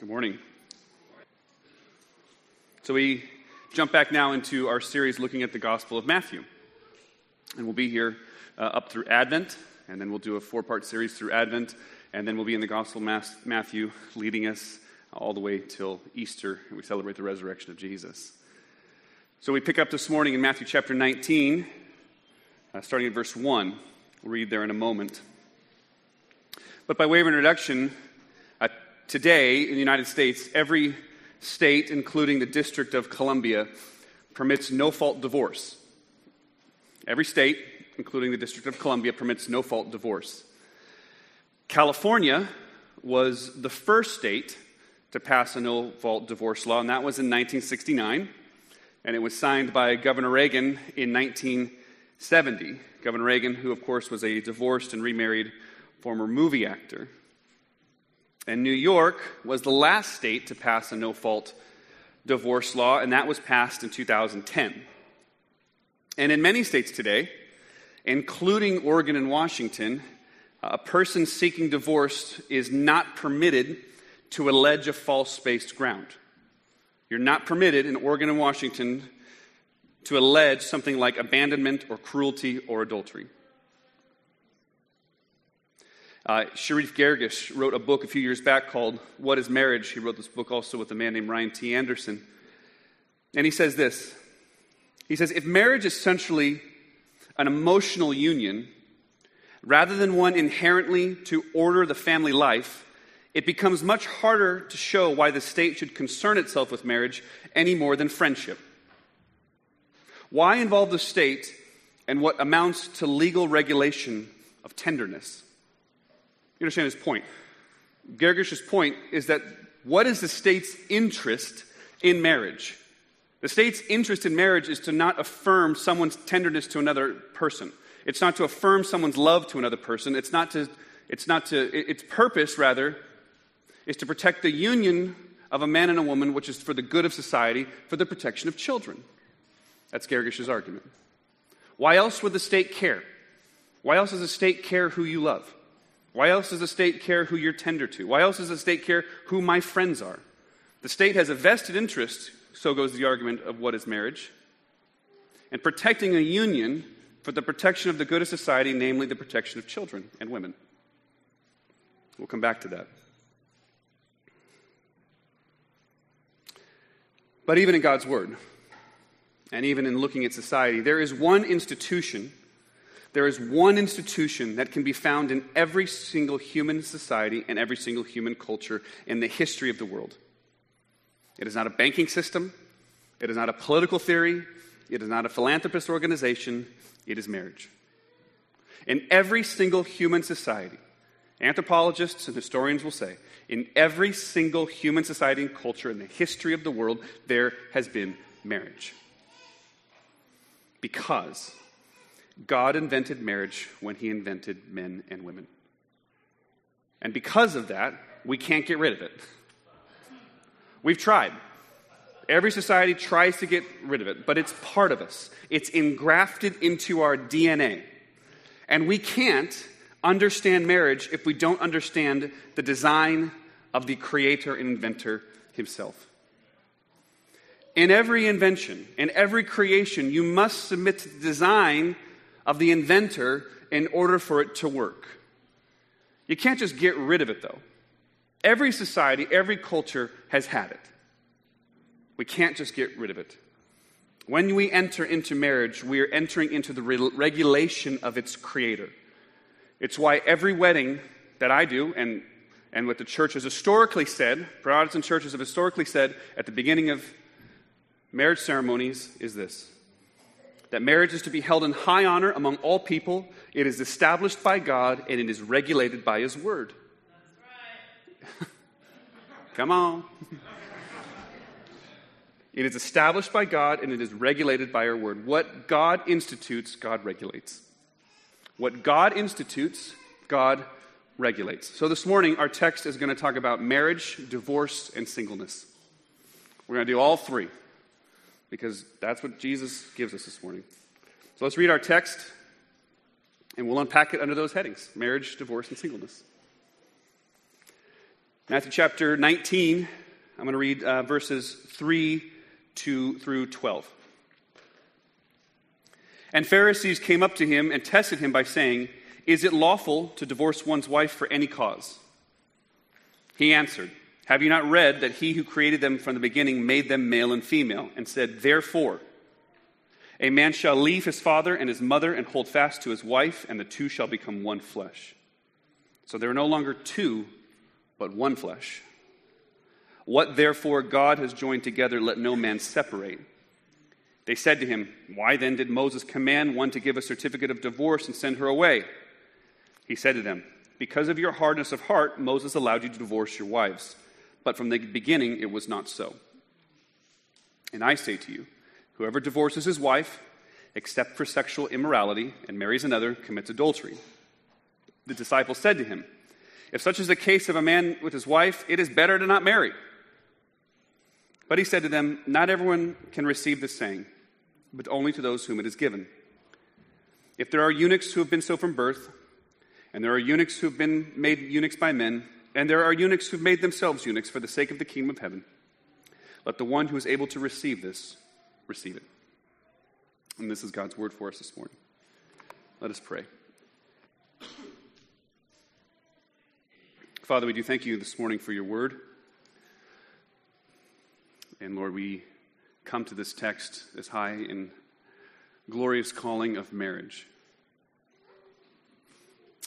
Good morning. So we jump back now into our series looking at the Gospel of Matthew. And we'll be here up through Advent, and then we'll do a four-part series through Advent, and then we'll be in the Gospel of Matthew leading us all the way till Easter, and we celebrate the resurrection of Jesus. So we pick up this morning in Matthew chapter 19, starting at verse 1. We'll read there in a moment. But by way of introduction, today in the United States, every state, including the District of Columbia, permits no-fault divorce. Every state, including the District of Columbia, permits no-fault divorce. California was the first state to pass a no-fault divorce law, and that was in 1969, and it was signed by Governor Reagan in 1970. Governor Reagan, who, of course, was a divorced and remarried former movie actor. And New York was the last state to pass a no-fault divorce law, and that was passed in 2010. And in many states today, including Oregon and Washington, a person seeking divorce is not permitted to allege a false-based ground. You're not permitted in Oregon and Washington to allege something like abandonment or cruelty or adultery. Sherif Girgis wrote a book a few years back called What is Marriage? He wrote this book also with a man named Ryan T. Anderson. And he says this. He says, if marriage is essentially an emotional union, rather than one inherently to order the family life, it becomes much harder to show why the state should concern itself with marriage any more than friendship. Why involve the state in what amounts to legal regulation of tenderness? You understand his point. Girgish's point is that what is the state's interest in marriage? The state's interest in marriage is to not affirm someone's tenderness to another person. It's not to affirm someone's love to another person. Its purpose, rather, is to protect the union of a man and a woman, which is for the good of society, for the protection of children. That's Girgish's argument. Why else would the state care? Why else does the state care who you love? Why else does the state care who you're tender to? Why else does the state care who my friends are? The state has a vested interest, so goes the argument of what is marriage, and protecting a union for the protection of the good of society, namely the protection of children and women. We'll come back to that. But even in God's Word, and even in looking at society, there is one institution that can be found in every single human society and every single human culture in the history of the world. It is not a banking system. It is not a political theory. It is not a philanthropist organization. It is marriage. In every single human society, anthropologists and historians will say, in every single human society and culture in the history of the world, there has been marriage. Because God invented marriage when he invented men and women. And because of that, we can't get rid of it. We've tried. Every society tries to get rid of it, but it's part of us. It's engrafted into our DNA. And we can't understand marriage if we don't understand the design of the creator and inventor himself. In every invention, in every creation, you must submit to the design of the inventor in order for it to work. You can't just get rid of it, though. Every society, every culture has had it. We can't just get rid of it. When we enter into marriage, we are entering into the regulation of its creator. It's why every wedding that I do, and what the church has historically said, Protestant churches have historically said at the beginning of marriage ceremonies is this, that marriage is to be held in high honor among all people. It is established by God, and it is regulated by his word. Come on. It is established by God, and it is regulated by our word. What God institutes, God regulates. What God institutes, God regulates. So this morning, our text is going to talk about marriage, divorce, and singleness. We're going to do all three, because that's what Jesus gives us this morning. So let's read our text, and we'll unpack it under those headings: marriage, divorce, and singleness. Matthew chapter 19, I'm going to read verses 3 through 12. And Pharisees came up to him and tested him by saying, "Is it lawful to divorce one's wife for any cause?" He answered, "Have you not read that he who created them from the beginning made them male and female, and said, 'Therefore, a man shall leave his father and his mother and hold fast to his wife, and the two shall become one flesh.' So there are no longer two, but one flesh. What therefore God has joined together, let no man separate." They said to him, "Why then did Moses command one to give a certificate of divorce and send her away?" He said to them, "Because of your hardness of heart, Moses allowed you to divorce your wives. But from the beginning it was not so. And I say to you, whoever divorces his wife, except for sexual immorality, and marries another, commits adultery." The disciples said to him, "If such is the case of a man with his wife, it is better to not marry." But he said to them, "Not everyone can receive this saying, but only to those whom it is given. If there are eunuchs who have been so from birth, and there are eunuchs who have been made eunuchs by men, and there are eunuchs who have made themselves eunuchs for the sake of the kingdom of heaven, let the one who is able to receive this receive it." And this is God's word for us this morning. Let us pray. Father, we do thank you this morning for your word. And Lord, we come to this text, this high and glorious calling of marriage.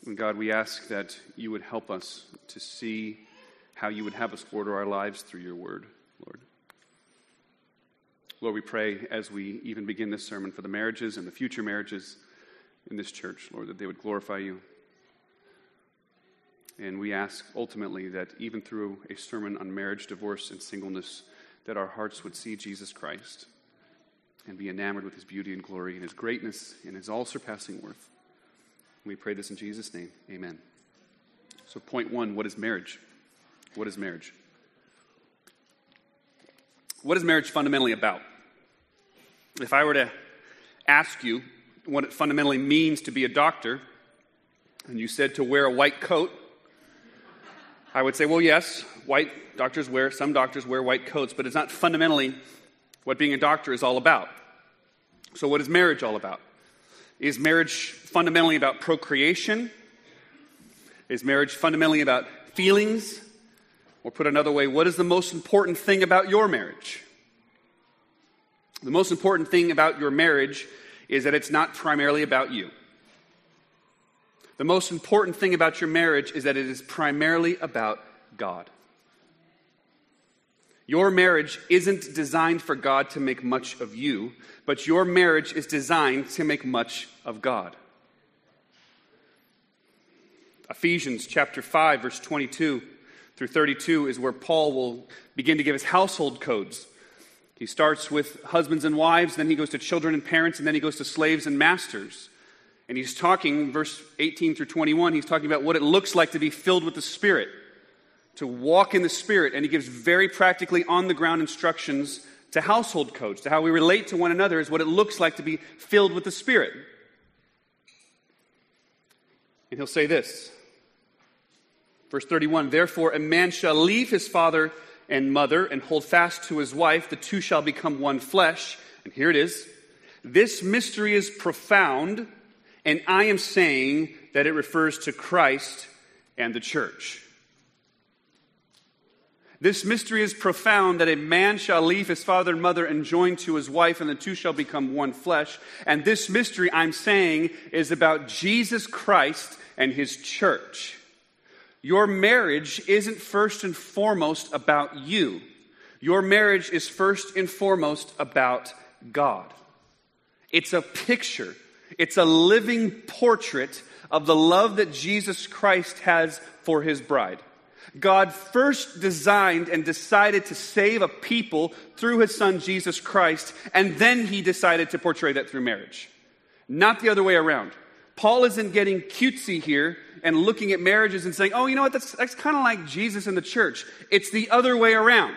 And God, we ask that you would help us to see how you would have us order our lives through your word, Lord. Lord, we pray as we even begin this sermon for the marriages and the future marriages in this church, Lord, that they would glorify you. And we ask ultimately that even through a sermon on marriage, divorce, and singleness, that our hearts would see Jesus Christ and be enamored with his beauty and glory and his greatness and his all-surpassing worth. We pray this in Jesus' name. Amen. So point one, what is marriage? What is marriage? What is marriage fundamentally about? If I were to ask you what it fundamentally means to be a doctor, and you said to wear a white coat, I would say, well, yes, some doctors wear white coats, but it's not fundamentally what being a doctor is all about. So what is marriage all about? Is marriage fundamentally about procreation? Is marriage fundamentally about feelings? Or put another way, what is the most important thing about your marriage? The most important thing about your marriage is that it's not primarily about you. The most important thing about your marriage is that it is primarily about God. Your marriage isn't designed for God to make much of you, but your marriage is designed to make much of God. Ephesians chapter 5, verse 22 through 32 is where Paul will begin to give his household codes. He starts with husbands and wives, then he goes to children and parents, and then he goes to slaves and masters. And he's talking, verse 18 through 21, he's talking about what it looks like to be filled with the Spirit, to walk in the Spirit. And he gives very practically on-the-ground instructions to household codes, to how we relate to one another is what it looks like to be filled with the Spirit. And he'll say this, verse 31, "Therefore a man shall leave his father and mother and hold fast to his wife, the two shall become one flesh." And here it is, "This mystery is profound, and I am saying that it refers to Christ and the church." This mystery is profound, that a man shall leave his father and mother and join to his wife, and the two shall become one flesh. And this mystery, I'm saying, is about Jesus Christ and his church. Your marriage isn't first and foremost about you. Your marriage is first and foremost about God. It's a picture. It's a living portrait of the love that Jesus Christ has for his bride. God first designed and decided to save a people through his son Jesus Christ, and then he decided to portray that through marriage. Not the other way around. Paul isn't getting cutesy here and looking at marriages and saying, oh, you know what, that's kind of like Jesus and the church. It's the other way around.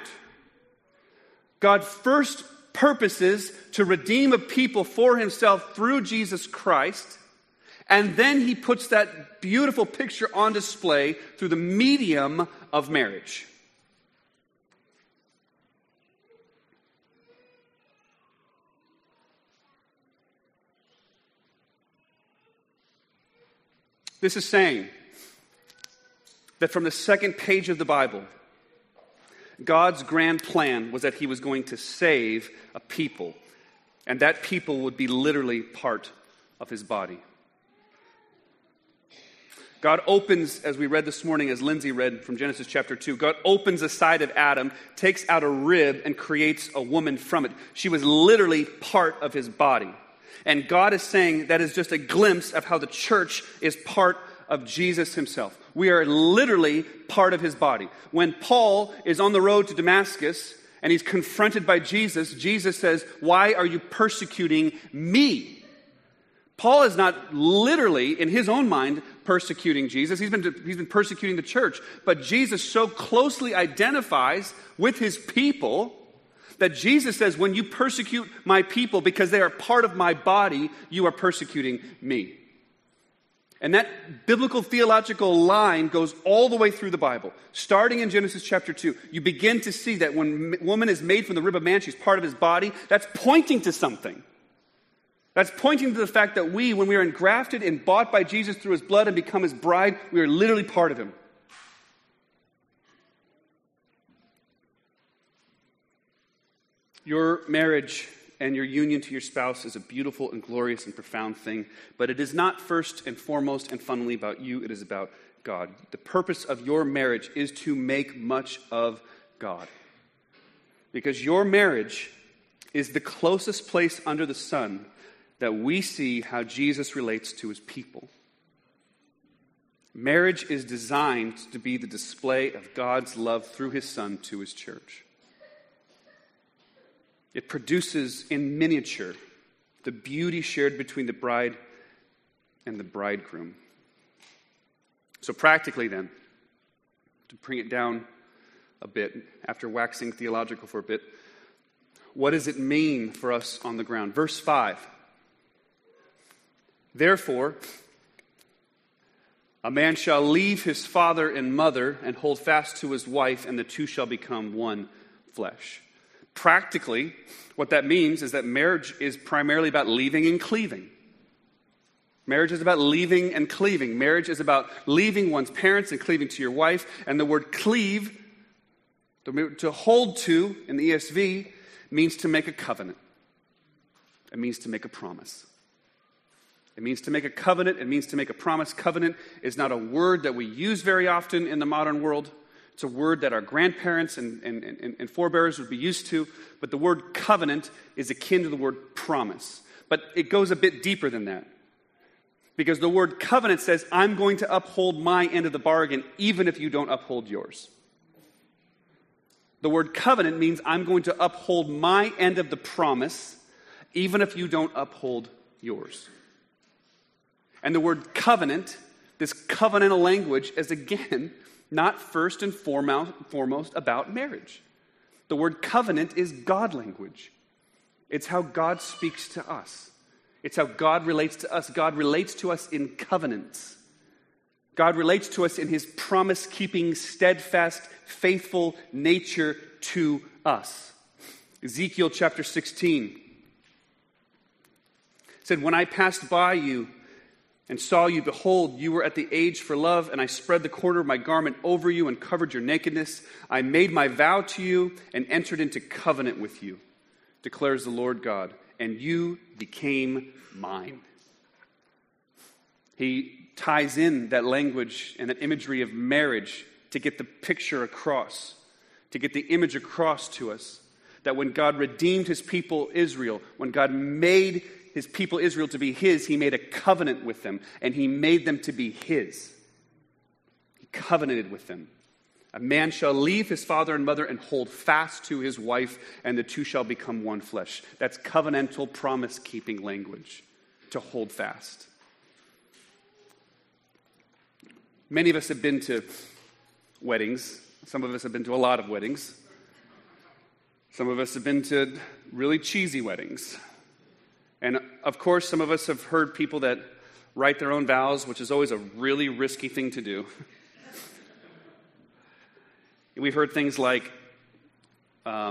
God first purposes to redeem a people for himself through Jesus Christ, And then he puts that beautiful picture on display through the medium of marriage. This is saying that from the second page of the Bible, God's grand plan was that he was going to save a people, and that people would be literally part of his body. God opens, as we read this morning, as Lindsay read from Genesis chapter 2, God opens the side of Adam, takes out a rib, and creates a woman from it. She was literally part of his body. And God is saying that is just a glimpse of how the church is part of Jesus himself. We are literally part of his body. When Paul is on the road to Damascus and he's confronted by Jesus, Jesus says, "Why are you persecuting me?" Paul is not literally, in his own mind, persecuting Jesus. He's been persecuting the church. But Jesus so closely identifies with his people that Jesus says, when you persecute my people because they are part of my body, you are persecuting me. And that biblical theological line goes all the way through the Bible. Starting in Genesis chapter 2, you begin to see that when woman is made from the rib of man, she's part of his body. That's pointing to something. That's pointing to the fact that we, when we are engrafted and bought by Jesus through his blood and become his bride, we are literally part of him. Your marriage and your union to your spouse is a beautiful and glorious and profound thing, but it is not first and foremost and fundamentally about you, it is about God. The purpose of your marriage is to make much of God. Because your marriage is the closest place under the sun that we see how Jesus relates to his people. Marriage is designed to be the display of God's love through his Son to his church. It produces in miniature the beauty shared between the bride and the bridegroom. So practically then, to bring it down a bit, after waxing theological for a bit, what does it mean for us on the ground? Verse 5. Therefore, a man shall leave his father and mother and hold fast to his wife, and the two shall become one flesh. Practically, what that means is that marriage is primarily about leaving and cleaving. Marriage is about leaving and cleaving. Marriage is about leaving one's parents and cleaving to your wife. And the word cleave, to hold to in the ESV, means to make a covenant. It means to make a promise. It means to make a covenant. It means to make a promise. Covenant is not a word that we use very often in the modern world. It's a word that our grandparents and forebears would be used to. But the word covenant is akin to the word promise. But it goes a bit deeper than that. Because the word covenant says, I'm going to uphold my end of the bargain, even if you don't uphold yours. The word covenant means I'm going to uphold my end of the promise, even if you don't uphold yours. And the word covenant, this covenantal language, is again not first and foremost about marriage. The word covenant is God language. It's how God speaks to us. It's how God relates to us. God relates to us in covenants. God relates to us in his promise-keeping, steadfast, faithful nature to us. Ezekiel chapter 16 said, when I passed by you, and saw you, behold, you were at the age for love, and I spread the corner of my garment over you and covered your nakedness. I made my vow to you and entered into covenant with you, declares the Lord God, and you became mine. He ties in that language and that imagery of marriage to get the picture across, to get the image across to us, that when God redeemed his people Israel, when God made his people Israel to be his, he made a covenant with them, and he made them to be his. He covenanted with them. A man shall leave his father and mother and hold fast to his wife, and the two shall become one flesh. That's covenantal promise-keeping language, to hold fast. Many of us have been to weddings. Some of us have been to a lot of weddings. Some of us have been to really cheesy weddings. And, of course, some of us have heard people that write their own vows, which is always a really risky thing to do. We've heard things like, I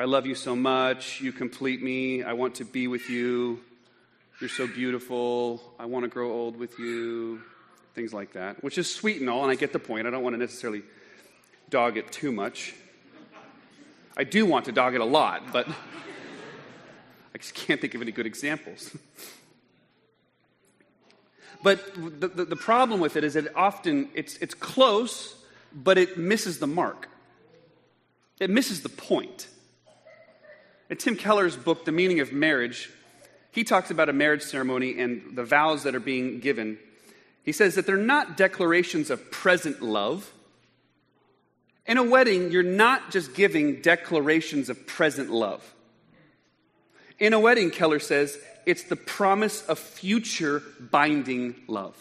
love you so much, you complete me, I want to be with you, you're so beautiful, I want to grow old with you, things like that, which is sweet and all, and I get the point. I don't want to necessarily dog it too much. I do want to dog it a lot, but I just can't think of any good examples. But the problem with it is that it often, it's close, but it misses the mark. It misses the point. In Tim Keller's book, The Meaning of Marriage, he talks about a marriage ceremony and the vows that are being given. He says that they're not declarations of present love. In a wedding, you're not just giving declarations of present love. In a wedding, Keller says, it's the promise of future binding love.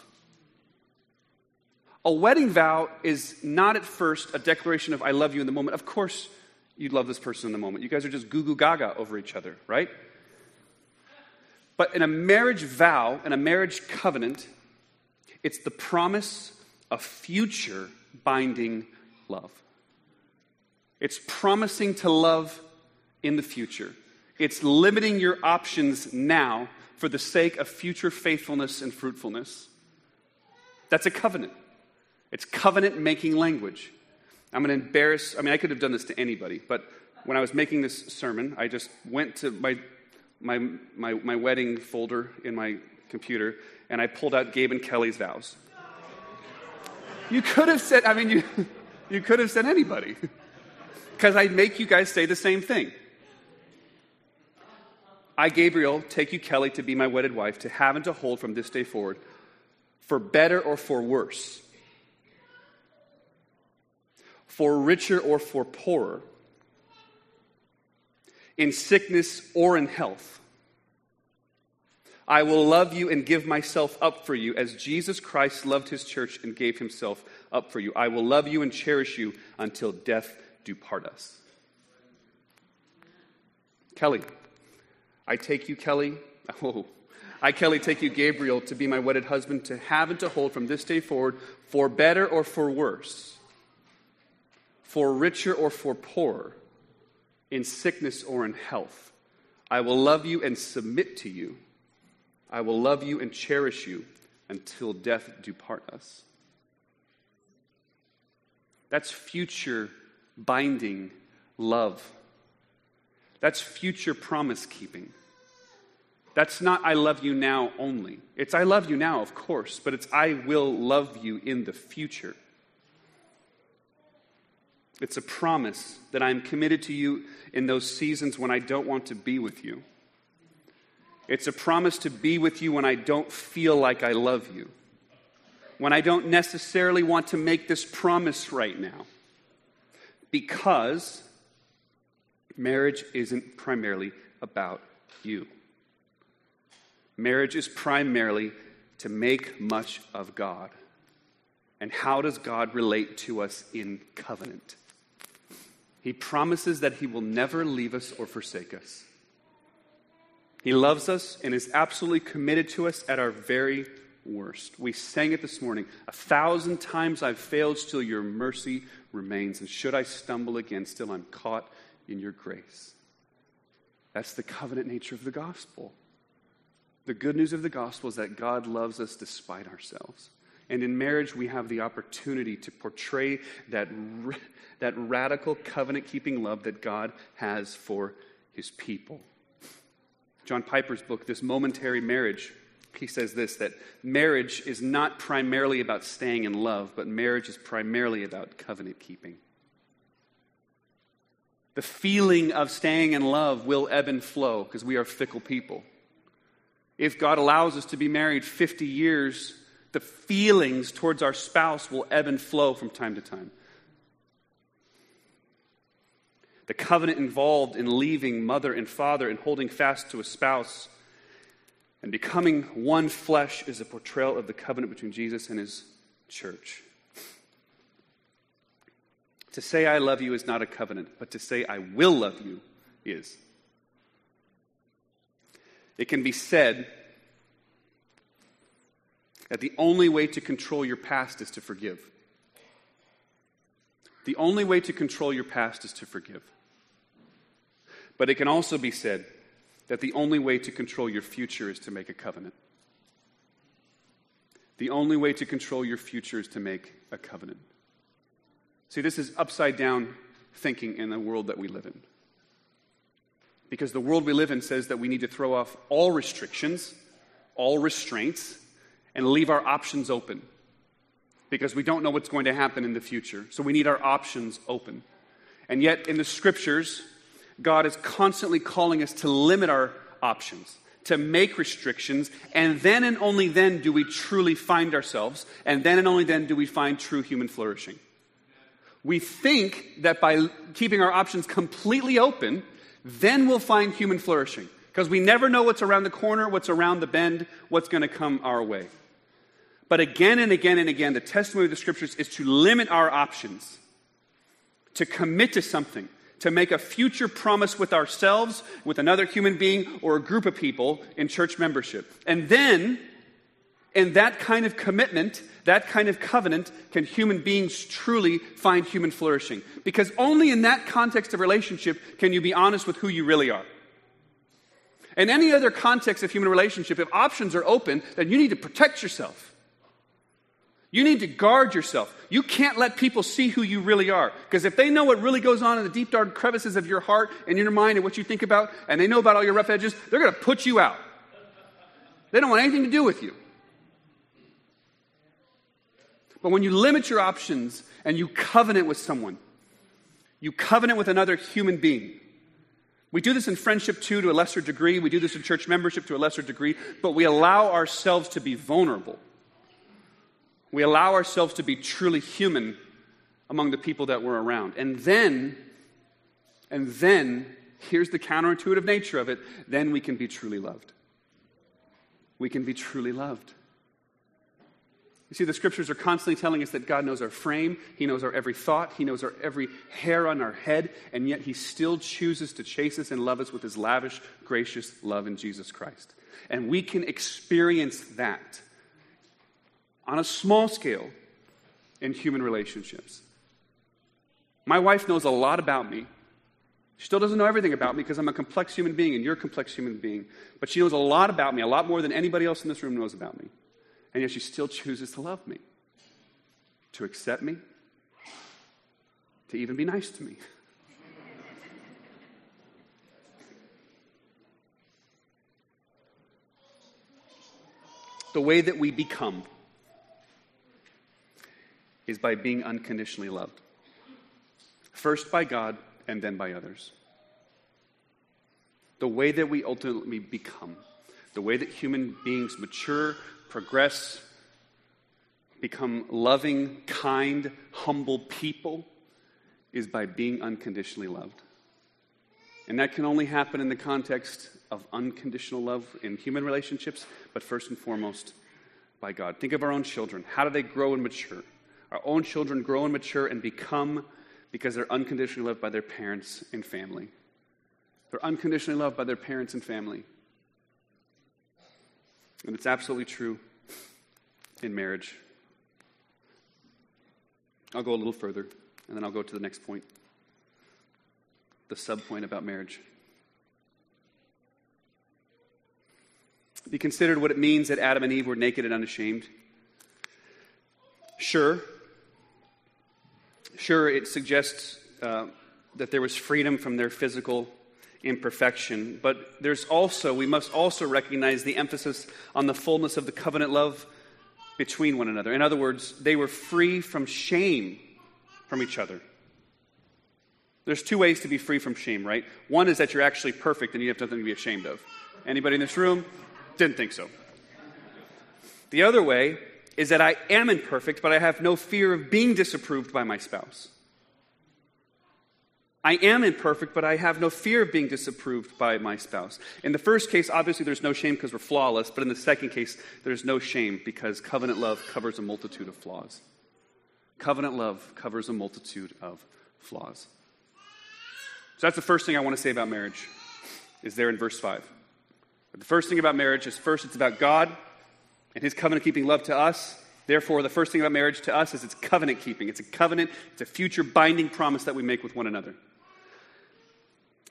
A wedding vow is not at first a declaration of I love you in the moment. Of course you'd love this person in the moment. You guys are just goo goo gaga over each other, right? But in a marriage vow, in a marriage covenant, it's the promise of future binding love. It's promising to love in the future. It's limiting your options now for the sake of future faithfulness and fruitfulness. That's a covenant. It's covenant-making language. I'm going to embarrass, I could have done this to anybody, but when I was making this sermon, I just went to my wedding folder in my computer, and I pulled out Gabe and Kelly's vows. You could have said, you could have said anybody, because I'd make you guys say the same thing. I, Gabriel, take you, Kelly, to be my wedded wife, to have and to hold from this day forward, for better or for worse, for richer or for poorer, in sickness or in health. I will love you and give myself up for you as Jesus Christ loved his church and gave himself up for you. I will love you and cherish you until death do part us. Kelly, I take you, Kelly. Oh, I, Kelly, take you, Gabriel, to be my wedded husband, to have and to hold from this day forward, for better or for worse, for richer or for poorer, in sickness or in health. I will love you and submit to you. I will love you and cherish you until death do part us. That's future binding love. That's future promise keeping. That's not I love you now only. It's I love you now, of course, but it's I will love you in the future. It's a promise that I'm committed to you in those seasons when I don't want to be with you. It's a promise to be with you when I don't feel like I love you, when I don't necessarily want to make this promise right now, because marriage isn't primarily about you. Marriage is primarily to make much of God. And how does God relate to us in covenant? He promises that he will never leave us or forsake us. He loves us and is absolutely committed to us at our very worst. We sang it this morning. 1,000 times I've failed, still your mercy remains. And should I stumble again, still I'm caught in your grace. That's the covenant nature of the gospel. The good news of the gospel is that God loves us despite ourselves. And in marriage, we have the opportunity to portray that radical covenant-keeping love that God has for his people. John Piper's book, This Momentary Marriage, he says this, that marriage is not primarily about staying in love, but marriage is primarily about covenant-keeping. The feeling of staying in love will ebb and flow because we are fickle people. If God allows us to be married 50 years, the feelings towards our spouse will ebb and flow from time to time. The covenant involved in leaving mother and father and holding fast to a spouse and becoming one flesh is a portrayal of the covenant between Jesus and his church. To say I love you is not a covenant, but to say I will love you is. It can be said that the only way to control your past is to forgive. The only way to control your past is to forgive. But it can also be said that the only way to control your future is to make a covenant. The only way to control your future is to make a covenant. See, this is upside down thinking in the world that we live in. Because the world we live in says that we need to throw off all restrictions, all restraints, and leave our options open. Because we don't know what's going to happen in the future. So we need our options open. And yet, in the scriptures, God is constantly calling us to limit our options, to make restrictions, and then and only then do we truly find ourselves, and then and only then do we find true human flourishing. We think that by keeping our options completely open, then we'll find human flourishing, because we never know what's around the corner, what's around the bend, what's going to come our way. But again and again and again, the testimony of the scriptures is to limit our options, to commit to something, to make a future promise with ourselves, with another human being, or a group of people in church membership. And then, in that kind of commitment, that kind of covenant, can human beings truly find human flourishing. Because only in that context of relationship can you be honest with who you really are. In any other context of human relationship, if options are open, then you need to protect yourself. You need to guard yourself. You can't let people see who you really are. Because if they know what really goes on in the deep, dark crevices of your heart and your mind and what you think about, and they know about all your rough edges, they're going to put you out. They don't want anything to do with you. But when you limit your options and you covenant with someone, you covenant with another human being. We do this in friendship too, to a lesser degree. We do this in church membership to a lesser degree. But we allow ourselves to be vulnerable. We allow ourselves to be truly human among the people that we're around. And then, here's the counterintuitive nature of it, then we can be truly loved. We can be truly loved. You see, the scriptures are constantly telling us that God knows our frame, He knows our every thought, He knows our every hair on our head, and yet He still chooses to chase us and love us with His lavish, gracious love in Jesus Christ. And we can experience that on a small scale in human relationships. My wife knows a lot about me. She still doesn't know everything about me because I'm a complex human being and you're a complex human being. But she knows a lot about me, a lot more than anybody else in this room knows about me. And yet she still chooses to love me, to accept me, to even be nice to me. The way that we become is by being unconditionally loved. First by God, and then by others. The way that we ultimately become, the way that human beings mature, progress, become loving, kind, humble people, is by being unconditionally loved. And that can only happen in the context of unconditional love in human relationships, but first and foremost, by God. Think of our own children. How do they grow and mature? Our own children grow and mature and become because they're unconditionally loved by their parents and family. They're unconditionally loved by their parents and family. And it's absolutely true in marriage. I'll go a little further, and then I'll go to the next point, the sub-point about marriage. Be considered what it means that Adam and Eve were naked and unashamed. Sure, it suggests that there was freedom from their physical imperfection, but we must also recognize the emphasis on the fullness of the covenant love between one another. In other words, they were free from shame from each other. There's two ways to be free from shame, right? One is that you're actually perfect and you have nothing to be ashamed of. Anybody in this room? Didn't think so. The other way is that I am imperfect, but I have no fear of being disapproved by my spouse. I am imperfect, but I have no fear of being disapproved by my spouse. In the first case, obviously there's no shame because we're flawless, but in the second case, there's no shame because covenant love covers a multitude of flaws. Covenant love covers a multitude of flaws. So that's the first thing I want to say about marriage, is there in verse 5. But the first thing about marriage is, first, it's about God, and his covenant-keeping love to us. Therefore, the first thing about marriage to us is it's covenant-keeping. It's a covenant. It's a future binding promise that we make with one another.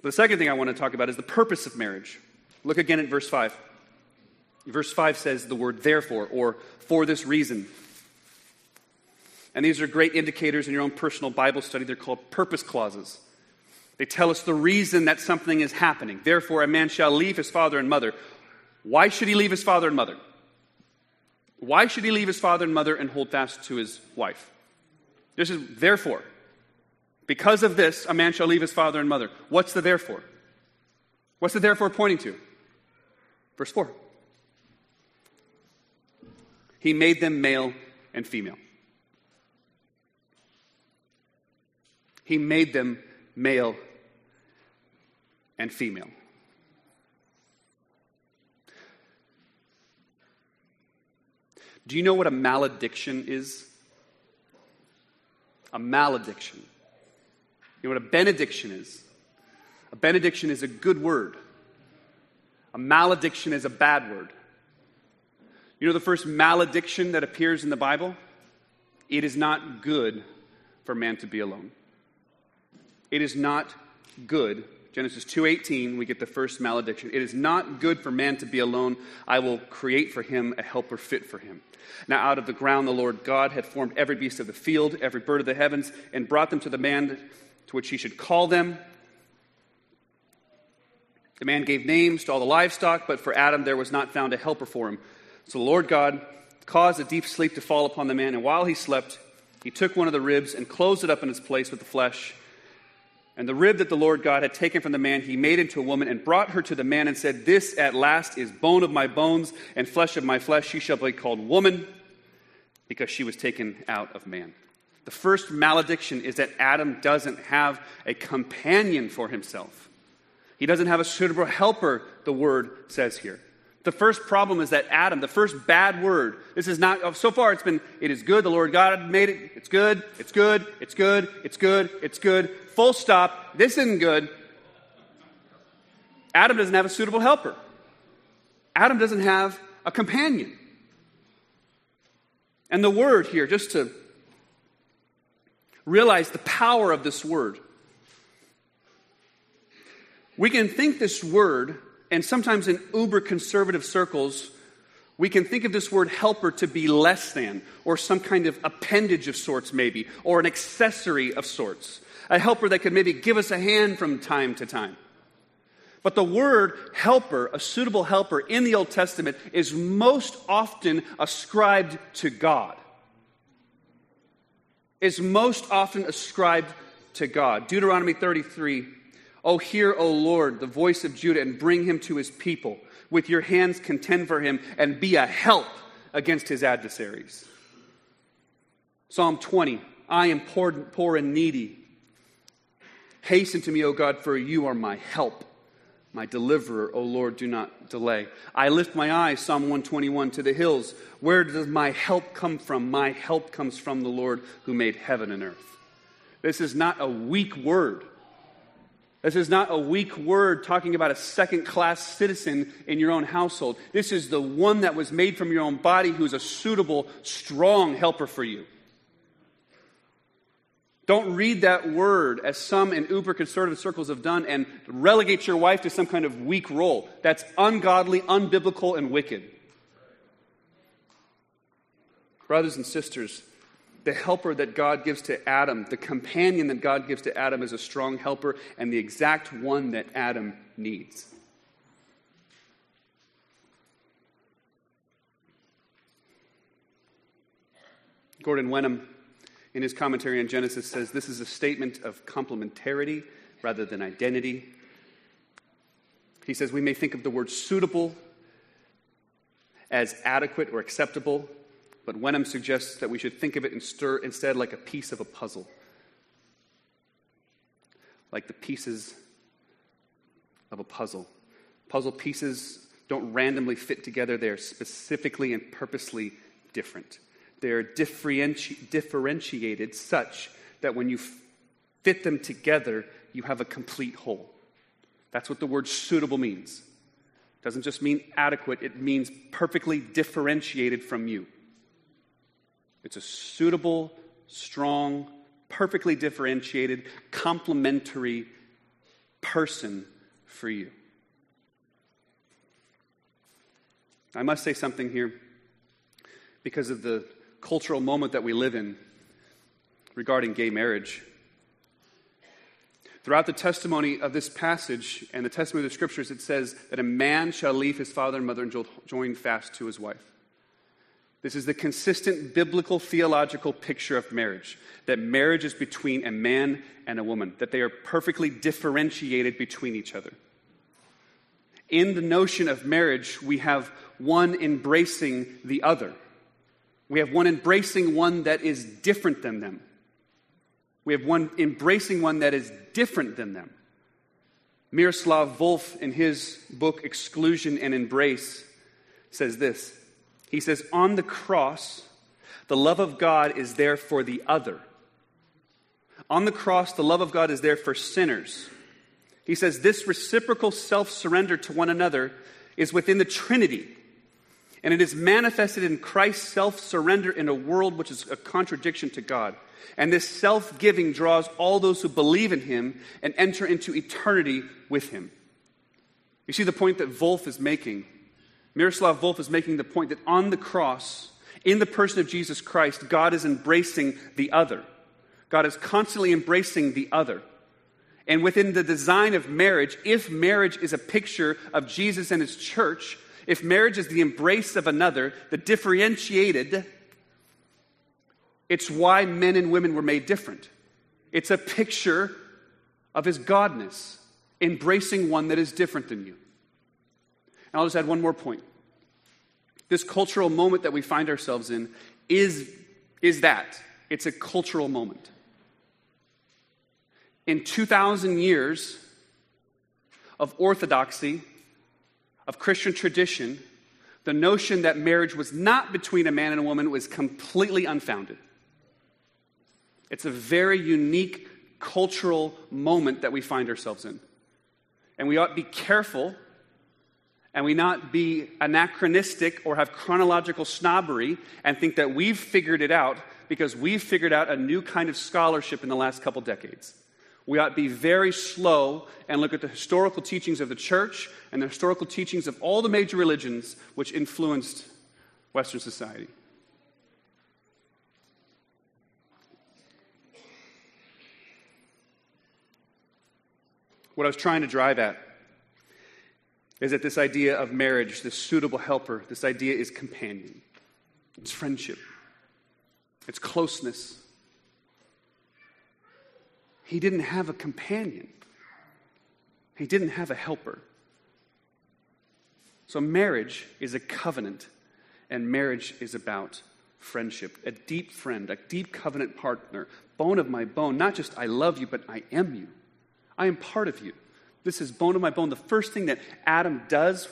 The second thing I want to talk about is the purpose of marriage. Look again at verse 5. Verse 5 says the word therefore, or for this reason. And these are great indicators in your own personal Bible study. They're called purpose clauses. They tell us the reason that something is happening. Therefore, a man shall leave his father and mother. Why should he leave his father and mother? Why should he leave his father and mother and hold fast to his wife? This is therefore. Because of this, a man shall leave his father and mother. What's the therefore? What's the therefore pointing to? Verse 4. He made them male and female. He made them male and female. Do you know what a malediction is? A malediction. You know what a benediction is? A benediction is a good word. A malediction is a bad word. You know the first malediction that appears in the Bible? It is not good for man to be alone. It is not good. Genesis 2:18, we get the first malediction. It is not good for man to be alone. I will create for him a helper fit for him. Now out of the ground the Lord God had formed every beast of the field, every bird of the heavens, and brought them to the man to which he should call them. The man gave names to all the livestock, but for Adam there was not found a helper for him. So the Lord God caused a deep sleep to fall upon the man, and while he slept, he took one of the ribs and closed it up in its place with the flesh. And the rib that the Lord God had taken from the man, he made into a woman and brought her to the man and said, "This at last is bone of my bones and flesh of my flesh. She shall be called woman because she was taken out of man." The first malediction is that Adam doesn't have a companion for himself. He doesn't have a suitable helper, the word says here. The first problem is that Adam, the first bad word, this is not, so far it's been, it is good, the Lord God made it, it's good, it's good, it's good, it's good, it's good, full stop, this isn't good. Adam doesn't have a suitable helper. Adam doesn't have a companion. And the word here, just to realize the power of this word, we can think this word, and sometimes in uber-conservative circles, we can think of this word helper to be less than, or some kind of appendage of sorts maybe, or an accessory of sorts. A helper that could maybe give us a hand from time to time. But the word helper, a suitable helper in the Old Testament, is most often ascribed to God. Is most often ascribed to God. Deuteronomy 33, "Oh, hear, O Lord, the voice of Judah, and bring him to his people. With your hands contend for him, and be a help against his adversaries." Psalm 20, "I am poor and needy. Hasten to me, O God, for you are my help, my deliverer. O Lord, do not delay. I lift my eyes," Psalm 121, "to the hills. Where does my help come from? My help comes from the Lord who made heaven and earth." This is not a weak word. This is not a weak word talking about a second-class citizen in your own household. This is the one that was made from your own body who's a suitable, strong helper for you. Don't read that word, as some in uber-conservative circles have done, and relegate your wife to some kind of weak role. That's ungodly, unbiblical, and wicked. Brothers and sisters, the helper that God gives to Adam, the companion that God gives to Adam, is a strong helper and the exact one that Adam needs. Gordon Wenham, in his commentary on Genesis, says this is a statement of complementarity rather than identity. He says we may think of the word suitable as adequate or acceptable, but Wenham suggests that we should think of it instead like a piece of a puzzle. Like the pieces of a puzzle. Puzzle pieces don't randomly fit together. They are specifically and purposely different. They are differentiated such that when you fit them together, you have a complete whole. That's what the word suitable means. doesn't just mean adequate, it means perfectly differentiated from you. It's a suitable, strong, perfectly differentiated, complementary person for you. I must say something here because of the cultural moment that we live in regarding gay marriage. Throughout the testimony of this passage and the testimony of the scriptures, it says that a man shall leave his father and mother and join fast to his wife. This is the consistent biblical theological picture of marriage, that marriage is between a man and a woman, that they are perfectly differentiated between each other. In the notion of marriage, we have one embracing the other. We have one embracing one that is different than them. We have one embracing one that is different than them. Miroslav Volf, in his book Exclusion and Embrace, says this. He says, on the cross, the love of God is there for the other. On the cross, the love of God is there for sinners. He says, this reciprocal self-surrender to one another is within the Trinity, and it is manifested in Christ's self-surrender in a world which is a contradiction to God. And this self-giving draws all those who believe in him and enter into eternity with him. You see the point that Volf is making. Miroslav Volf is making the point that on the cross, in the person of Jesus Christ, God is embracing the other. God is constantly embracing the other. And within the design of marriage, if marriage is a picture of Jesus and his church, if marriage is the embrace of another, the differentiated, it's why men and women were made different. It's a picture of his godness, embracing one that is different than you. And I'll just add one more point. This cultural moment that we find ourselves in is that. It's a cultural moment. In 2,000 years of orthodoxy, of Christian tradition, the notion that marriage was not between a man and a woman was completely unfounded. It's a very unique cultural moment that we find ourselves in. And we ought to be careful, and we not be anachronistic or have chronological snobbery and think that we've figured it out because we've figured out a new kind of scholarship in the last couple decades. We ought to be very slow and look at the historical teachings of the church and the historical teachings of all the major religions which influenced Western society. What I was trying to drive at is that this idea of marriage, this suitable helper, this idea is companion. It's friendship. It's closeness. He didn't have a companion. He didn't have a helper. So marriage is a covenant, and marriage is about friendship. A deep friend, a deep covenant partner, bone of my bone. Not just I love you, but I am you. I am part of you. This is bone of my bone. The first thing that Adam does,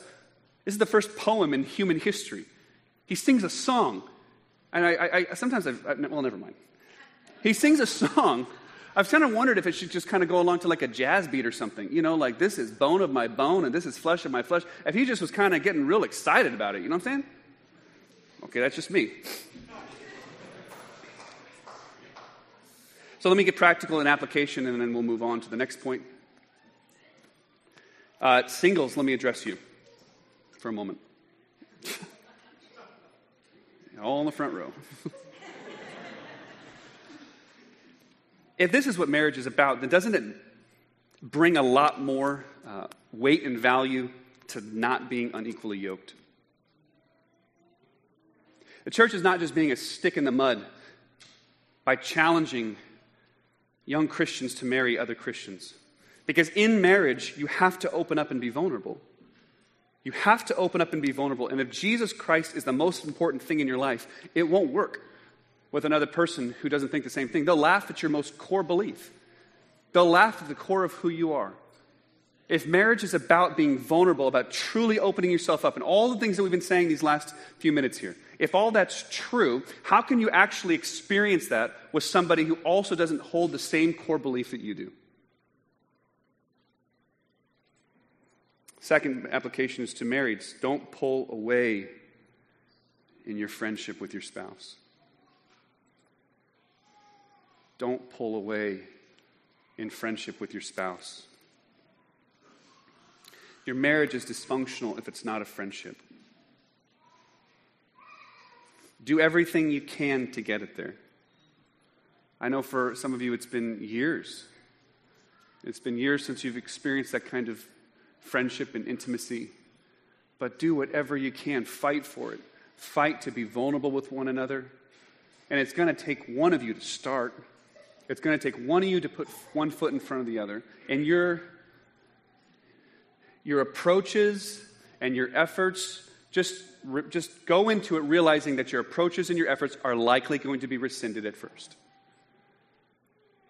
this is the first poem in human history. He sings a song. And never mind. He sings a song. I've kind of wondered if it should just kind of go along to like a jazz beat or something. You know, like this is bone of my bone and this is flesh of my flesh. If he just was kind of getting real excited about it, you know what I'm saying? Okay, that's just me. So let me get practical in application and then we'll move on to the next point. Singles, let me address you for a moment. All in the front row. If this is what marriage is about, then doesn't it bring a lot more weight and value to not being unequally yoked? The church is not just being a stick in the mud by challenging young Christians to marry other Christians. Because in marriage, you have to open up and be vulnerable. You have to open up and be vulnerable. And if Jesus Christ is the most important thing in your life, it won't work with another person who doesn't think the same thing. They'll laugh at your most core belief. They'll laugh at the core of who you are. If marriage is about being vulnerable, about truly opening yourself up, and all the things that we've been saying these last few minutes here, if all that's true, how can you actually experience that with somebody who also doesn't hold the same core belief that you do? Second application is to marrieds. Don't pull away in your friendship with your spouse. Don't pull away in friendship with your spouse. Your marriage is dysfunctional if it's not a friendship. Do everything you can to get it there. I know for some of you it's been years. It's been years since you've experienced that kind of friendship and intimacy. But do whatever you can. Fight for it. Fight to be vulnerable with one another. And it's going to take one of you to start. It's going to take one of you to put one foot in front of the other. And your approaches and your efforts, just go into it realizing that your approaches and your efforts are likely going to be rescinded at first.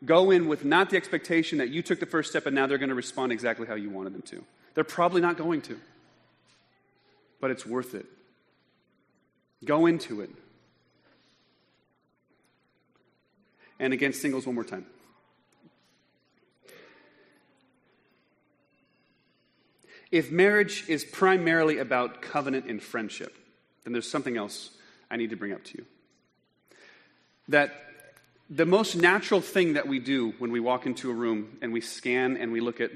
Go in with not the expectation that you took the first step and now they're going to respond exactly how you wanted them to. They're probably not going to. But it's worth it. Go into it. And again, singles, one more time. If marriage is primarily about covenant and friendship, then there's something else I need to bring up to you. That the most natural thing that we do when we walk into a room and we scan and we look at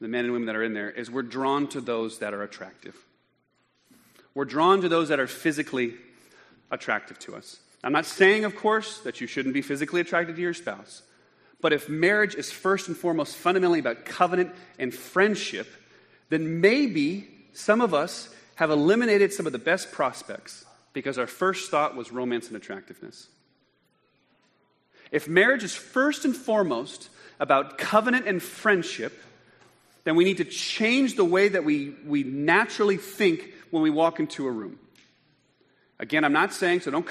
the men and women that are in there is we're drawn to those that are attractive. We're drawn to those that are physically attractive to us. I'm not saying, of course, that you shouldn't be physically attracted to your spouse. But if marriage is first and foremost fundamentally about covenant and friendship, then maybe some of us have eliminated some of the best prospects because our first thought was romance and attractiveness. If marriage is first and foremost about covenant and friendship, then we need to change the way that we naturally think when we walk into a room. Again, I'm not saying, so don't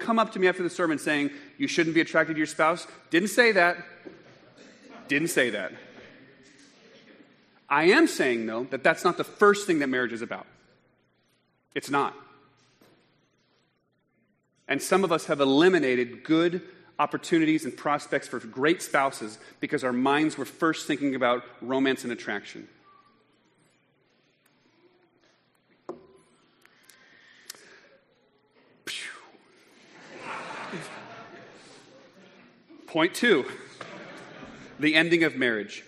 come up to me after the sermon saying you shouldn't be attracted to your spouse. Didn't say that. Didn't say that. I am saying, though, that that's not the first thing that marriage is about. It's not. And some of us have eliminated good opportunities and prospects for great spouses because our minds were first thinking about romance and attraction. Point two, the ending of marriage.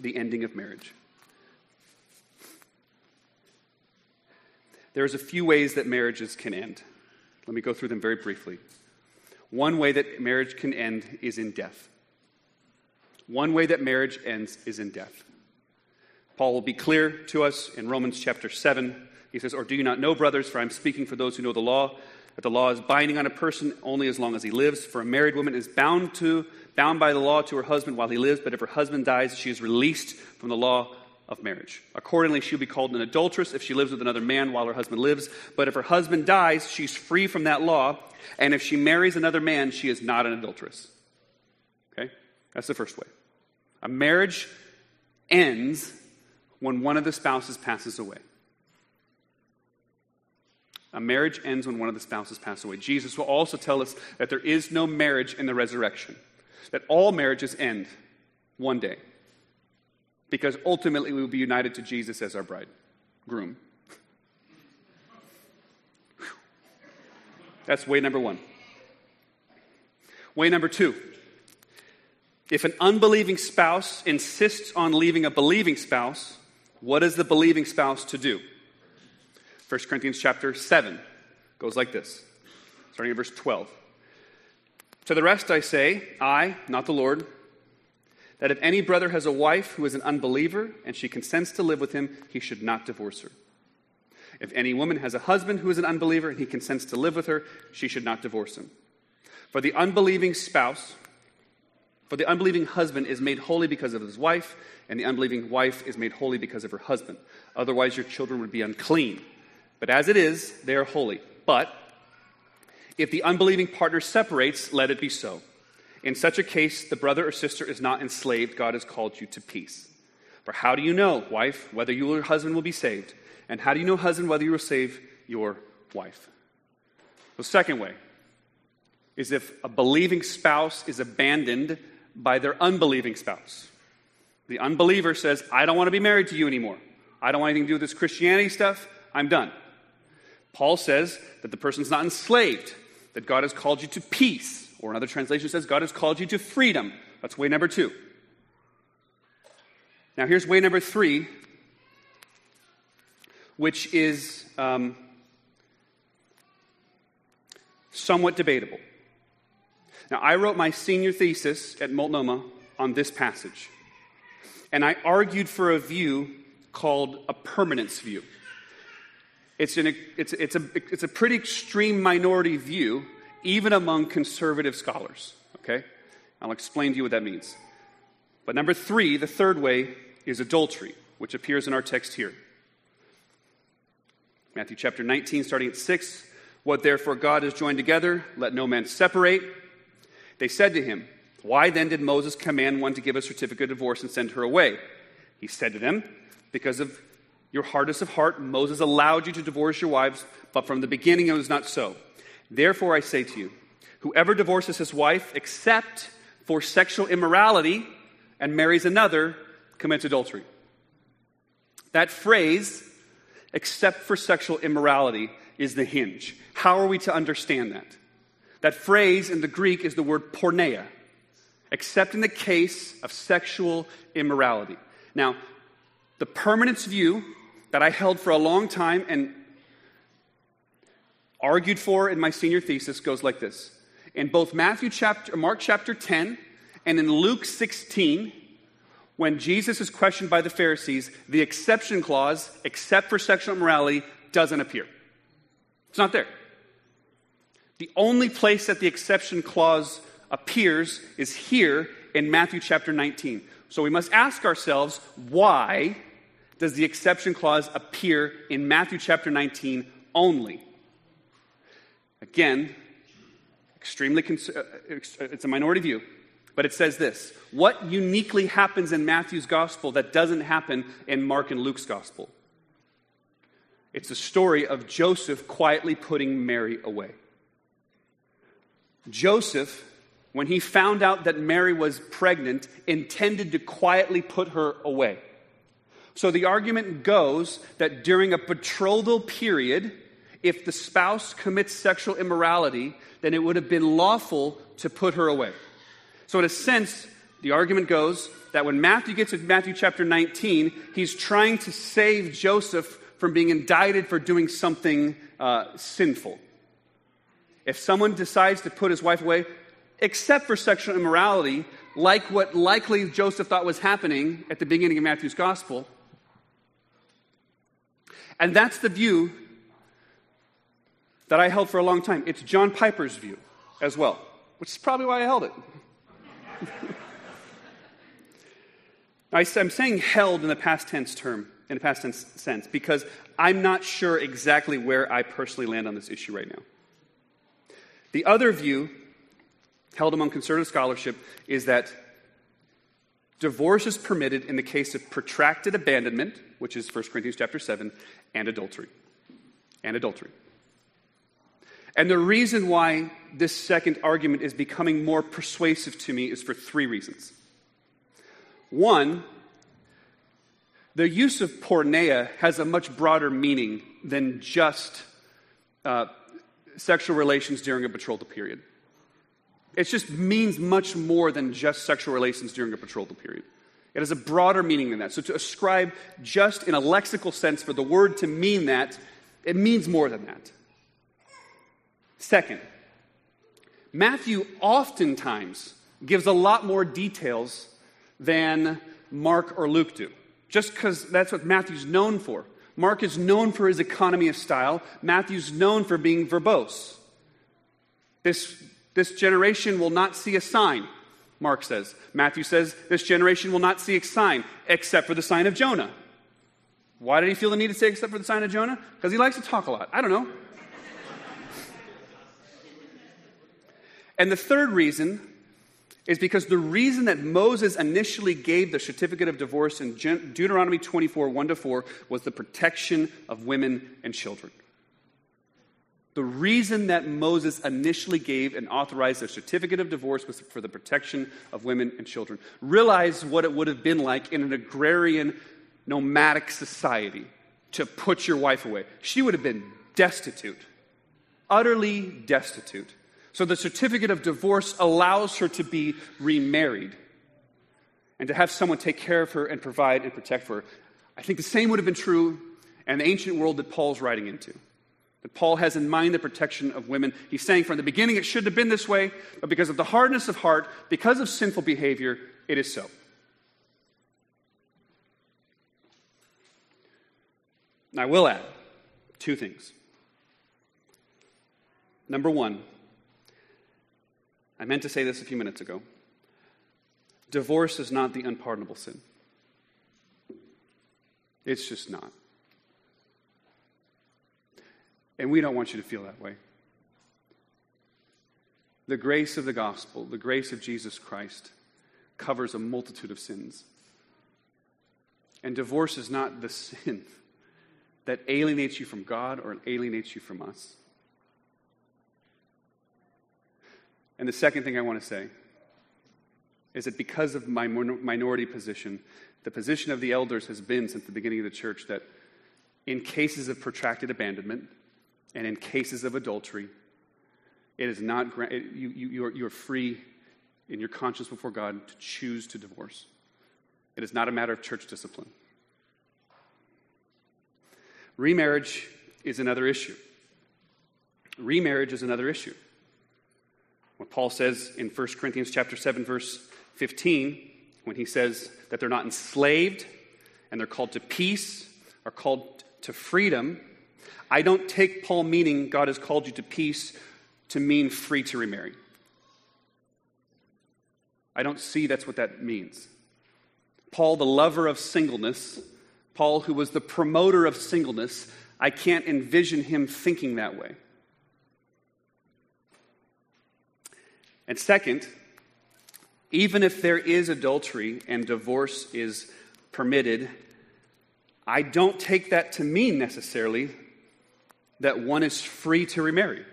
The ending of marriage. There's a few ways that marriages can end. Let me go through them very briefly. One way that marriage can end is in death. One way that marriage ends is in death. Paul will be clear to us in Romans chapter 7. He says, "Or do you not know, brothers, for I am speaking for those who know the law, that the law is binding on a person only as long as he lives. For a married woman is bound by the law to her husband while he lives, but if her husband dies, she is released from the law of marriage. Accordingly, she will be called an adulteress if she lives with another man while her husband lives. But if her husband dies, she's free from that law, and if she marries another man, she is not an adulteress." Okay? That's the first way. A marriage ends when one of the spouses passes away. A marriage ends when one of the spouses passes away. Jesus will also tell us that there is no marriage in the resurrection. That all marriages end one day. Because ultimately we will be united to Jesus as our bridegroom. That's way number one. Way number two. If an unbelieving spouse insists on leaving a believing spouse, what is the believing spouse to do? 1 Corinthians chapter 7 goes like this, starting at verse 12. "To the rest I say, I, not the Lord, that if any brother has a wife who is an unbeliever and she consents to live with him, he should not divorce her. If any woman has a husband who is an unbeliever and he consents to live with her, she should not divorce him. For the unbelieving husband is made holy because of his wife, and the unbelieving wife is made holy because of her husband. Otherwise your children would be unclean. But as it is, they are holy. But if the unbelieving partner separates, let it be so. In such a case, the brother or sister is not enslaved. God has called you to peace. For how do you know, wife, whether you or your husband will be saved? And how do you know, husband, whether you will save your wife?" The second way is if a believing spouse is abandoned by their unbelieving spouse. The unbeliever says, I don't want to be married to you anymore. I don't want anything to do with this Christianity stuff. I'm done. Paul says that the person's not enslaved, that God has called you to peace. Or another translation says God has called you to freedom. That's way number two. Now here's way number three, which is somewhat debatable. Now, I wrote my senior thesis at Multnomah on this passage, and I argued for a view called a permanence view. It's a pretty extreme minority view, even among conservative scholars, okay? I'll explain to you what that means. But number three, the third way, is adultery, which appears in our text here. Matthew chapter 19, starting at 6, What therefore God has joined together, let no man separate. They said to him, Why then did Moses command one to give a certificate of divorce and send her away? He said to them, Because of your hardness of heart, Moses allowed you to divorce your wives, but from the beginning it was not so. Therefore I say to you, whoever divorces his wife except for sexual immorality and marries another commits adultery. That phrase, except for sexual immorality, is the hinge. How are we to understand that? That phrase in the Greek is the word porneia, except in the case of sexual immorality. Now, the permanence view that I held for a long time and argued for in my senior thesis goes like this. In both Mark chapter 10 and in Luke 16, when Jesus is questioned by the Pharisees, the exception clause, except for sexual immorality, doesn't appear. It's not there. The only place that the exception clause appears is here in Matthew chapter 19. So we must ask ourselves, why does the exception clause appear in Matthew chapter 19 only? Again, it's a minority view, but it says this. What uniquely happens in Matthew's gospel that doesn't happen in Mark and Luke's gospel? It's the story of Joseph quietly putting Mary away. Joseph, when he found out that Mary was pregnant, intended to quietly put her away. So the argument goes that during a betrothal period, if the spouse commits sexual immorality, then it would have been lawful to put her away. So in a sense, the argument goes that when Matthew gets to Matthew chapter 19, he's trying to save Joseph from being indicted for doing something sinful. If someone decides to put his wife away, except for sexual immorality, like what likely Joseph thought was happening at the beginning of Matthew's gospel. And that's the view that I held for a long time. It's John Piper's view as well, which is probably why I held it. I'm saying held in the past tense term, in the past tense sense, because I'm not sure exactly where I personally land on this issue right now. The other view held among conservative scholarship is that divorce is permitted in the case of protracted abandonment, which is 1 Corinthians chapter 7, and adultery. And the reason why this second argument is becoming more persuasive to me is for three reasons. One, the use of porneia has a much broader meaning than just sexual relations during a betrothal period. It just means much more than just sexual relations during a betrothal period. It has a broader meaning than that. So to ascribe just in a lexical sense for the word to mean that, it means more than that. Second, Matthew oftentimes gives a lot more details than Mark or Luke do, just because that's what Matthew's known for. Mark is known for his economy of style. Matthew's known for being verbose. This generation will not see a sign, Mark says. Matthew says, this generation will not see a sign except for the sign of Jonah. Why did he feel the need to say except for the sign of Jonah? Because he likes to talk a lot. I don't know. And the third reason is because the reason that Moses initially gave the certificate of divorce in Deuteronomy 24, 1-4 was the protection of women and children. The reason that Moses initially gave and authorized a certificate of divorce was for the protection of women and children. Realize what it would have been like in an agrarian, nomadic society to put your wife away. She would have been destitute, utterly destitute. So the certificate of divorce allows her to be remarried and to have someone take care of her and provide and protect for her. I think the same would have been true in the ancient world that Paul's writing into. That Paul has in mind the protection of women. He's saying from the beginning it should have been this way, but because of the hardness of heart, because of sinful behavior, it is so. And I will add two things. Number one, I meant to say this a few minutes ago. Divorce is not the unpardonable sin. It's just not. And we don't want you to feel that way. The grace of the gospel, the grace of Jesus Christ, covers a multitude of sins. And divorce is not the sin that alienates you from God or alienates you from us. And the second thing I want to say is that because of my minority position, the position of the elders has been since the beginning of the church that in cases of protracted abandonment, and in cases of adultery, it is not you are free in your conscience before God to choose to divorce. It is not a matter of church discipline. Remarriage is another issue. Remarriage is another issue. What Paul says in 1 Corinthians chapter 7, verse 15, when he says that they're not enslaved and they're called to peace, are called to freedom. I don't take Paul meaning God has called you to peace to mean free to remarry. I don't see that's what that means. Paul, the lover of singleness, Paul, who was the promoter of singleness, I can't envision him thinking that way. And second, even if there is adultery and divorce is permitted, I don't take that to mean necessarily that one is free to remarry.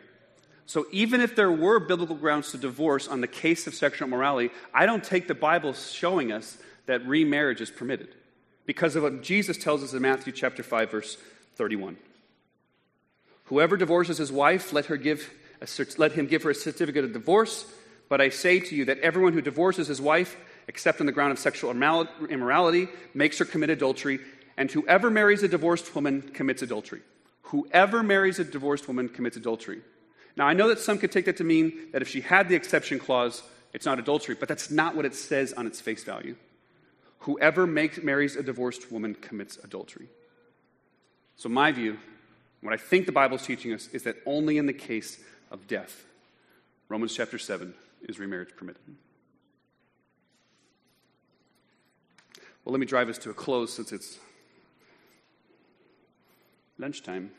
So even if there were biblical grounds to divorce on the case of sexual immorality, I don't take the Bible showing us that remarriage is permitted because of what Jesus tells us in Matthew chapter 5, verse 31. Whoever divorces his wife, let him give her a certificate of divorce, but I say to you that everyone who divorces his wife, except on the ground of sexual immorality, makes her commit adultery, and whoever marries a divorced woman commits adultery. Whoever marries a divorced woman commits adultery. Now, I know that some could take that to mean that if she had the exception clause, it's not adultery, but that's not what it says on its face value. Whoever marries a divorced woman commits adultery. So my view, what I think the Bible's teaching us, is that only in the case of death, Romans chapter 7, is remarriage permitted. Well, let me drive us to a close since it's lunchtime.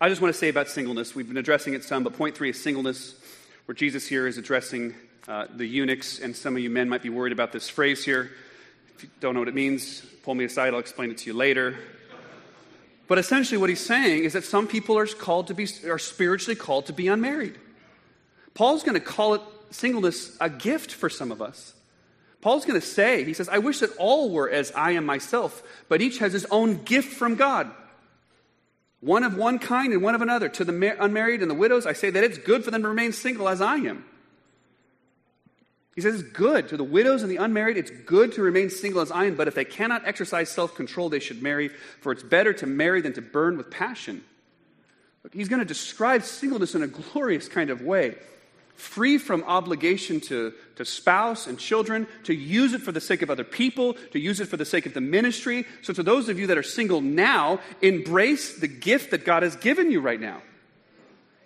I just want to say about singleness. We've been addressing it some, but point three is singleness, where Jesus here is addressing the eunuchs, and some of you men might be worried about this phrase here. If you don't know what it means, pull me aside, I'll explain it to you later. But essentially what he's saying is that some people are spiritually called to be unmarried. Paul's going to call it singleness a gift for some of us. Paul's going to say, he says, I wish that all were as I am myself, but each has his own gift from God. One of one kind and one of another. To the unmarried and the widows, I say that it's good for them to remain single as I am. He says it's good. To the widows and the unmarried, it's good to remain single as I am, but if they cannot exercise self-control, they should marry, for it's better to marry than to burn with passion. Look, he's going to describe singleness in a glorious kind of way. Free from obligation to spouse and children, to use it for the sake of other people, to use it for the sake of the ministry. So to those of you that are single now, embrace the gift that God has given you right now.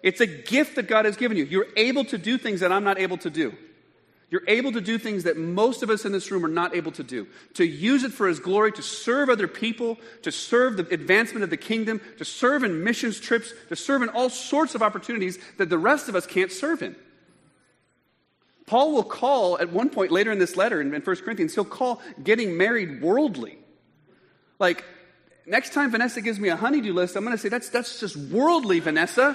It's a gift that God has given you. You're able to do things that I'm not able to do. You're able to do things that most of us in this room are not able to do. To use it for His glory, to serve other people, to serve the advancement of the kingdom, to serve in missions trips, to serve in all sorts of opportunities that the rest of us can't serve in. Paul will call, at one point later in this letter, in 1 Corinthians, he'll call getting married worldly. Like, Next time Vanessa gives me a honeydew list, I'm going to say, that's just worldly, Vanessa.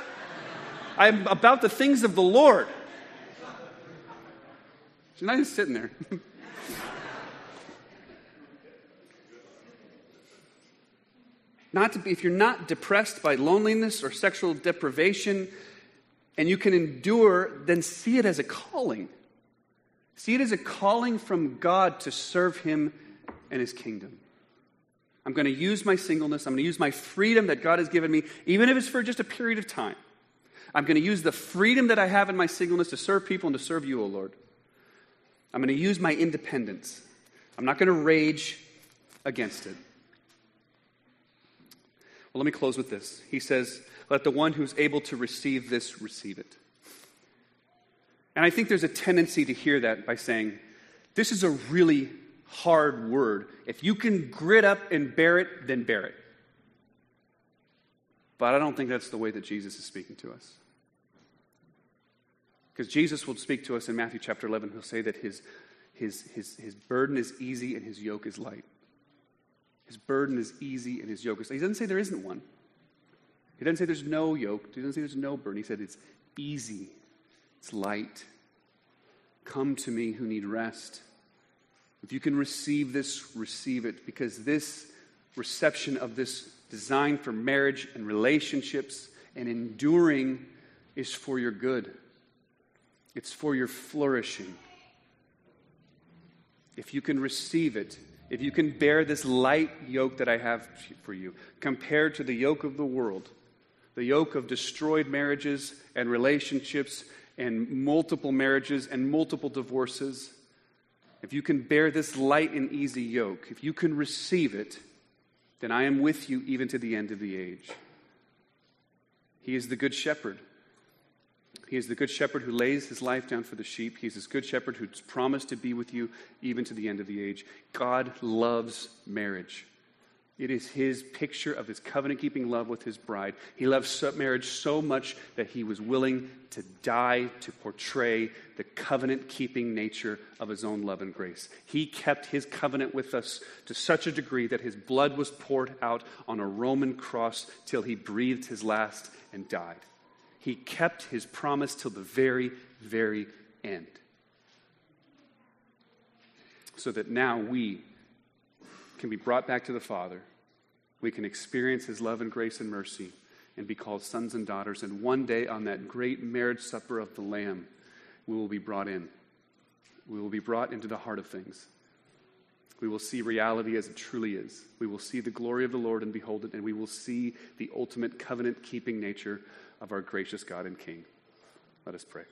I'm about the things of the Lord. She's not just sitting there. Not to be, if you're not depressed by loneliness or sexual deprivation, and you can endure, then see it as a calling. See it as a calling from God to serve Him and His kingdom. I'm going to use my singleness. I'm going to use my freedom that God has given me, even if it's for just a period of time. I'm going to use the freedom that I have in my singleness to serve people and to serve you, O Lord. I'm going to use my independence. I'm not going to rage against it. Well, let me close with this. He says, let the one who's able to receive this, receive it. And I think there's a tendency to hear that by saying, this is a really hard word. If you can grit up and bear it, then bear it. But I don't think that's the way that Jesus is speaking to us. Because Jesus will speak to us in Matthew chapter 11. He'll say that his burden is easy and his yoke is light. His burden is easy and his yoke is light. He doesn't say there isn't one. He doesn't say there's no yoke. He doesn't say there's no burden. He said it's easy. It's light. Come to me who need rest. If you can receive this, receive it. Because this reception of this design for marriage and relationships and enduring is for your good. It's for your flourishing. If you can receive it, if you can bear this light yoke that I have for you, compared to the yoke of the world, the yoke of destroyed marriages and relationships and multiple marriages and multiple divorces, if you can bear this light and easy yoke, if you can receive it, then I am with you even to the end of the age. He is the good shepherd. He is the good shepherd who lays his life down for the sheep. He is this good shepherd who's promised to be with you even to the end of the age. God loves marriage. It is his picture of his covenant-keeping love with his bride. He loves marriage so much that he was willing to die to portray the covenant-keeping nature of his own love and grace. He kept his covenant with us to such a degree that his blood was poured out on a Roman cross till he breathed his last and died. He kept his promise till the very, very end. So that now we can be brought back to the Father. We can experience his love and grace and mercy and be called sons and daughters. And one day on that great marriage supper of the Lamb, we will be brought in. We will be brought into the heart of things. We will see reality as it truly is. We will see the glory of the Lord and behold it, and we will see the ultimate covenant-keeping nature of our gracious God and King. Let us pray.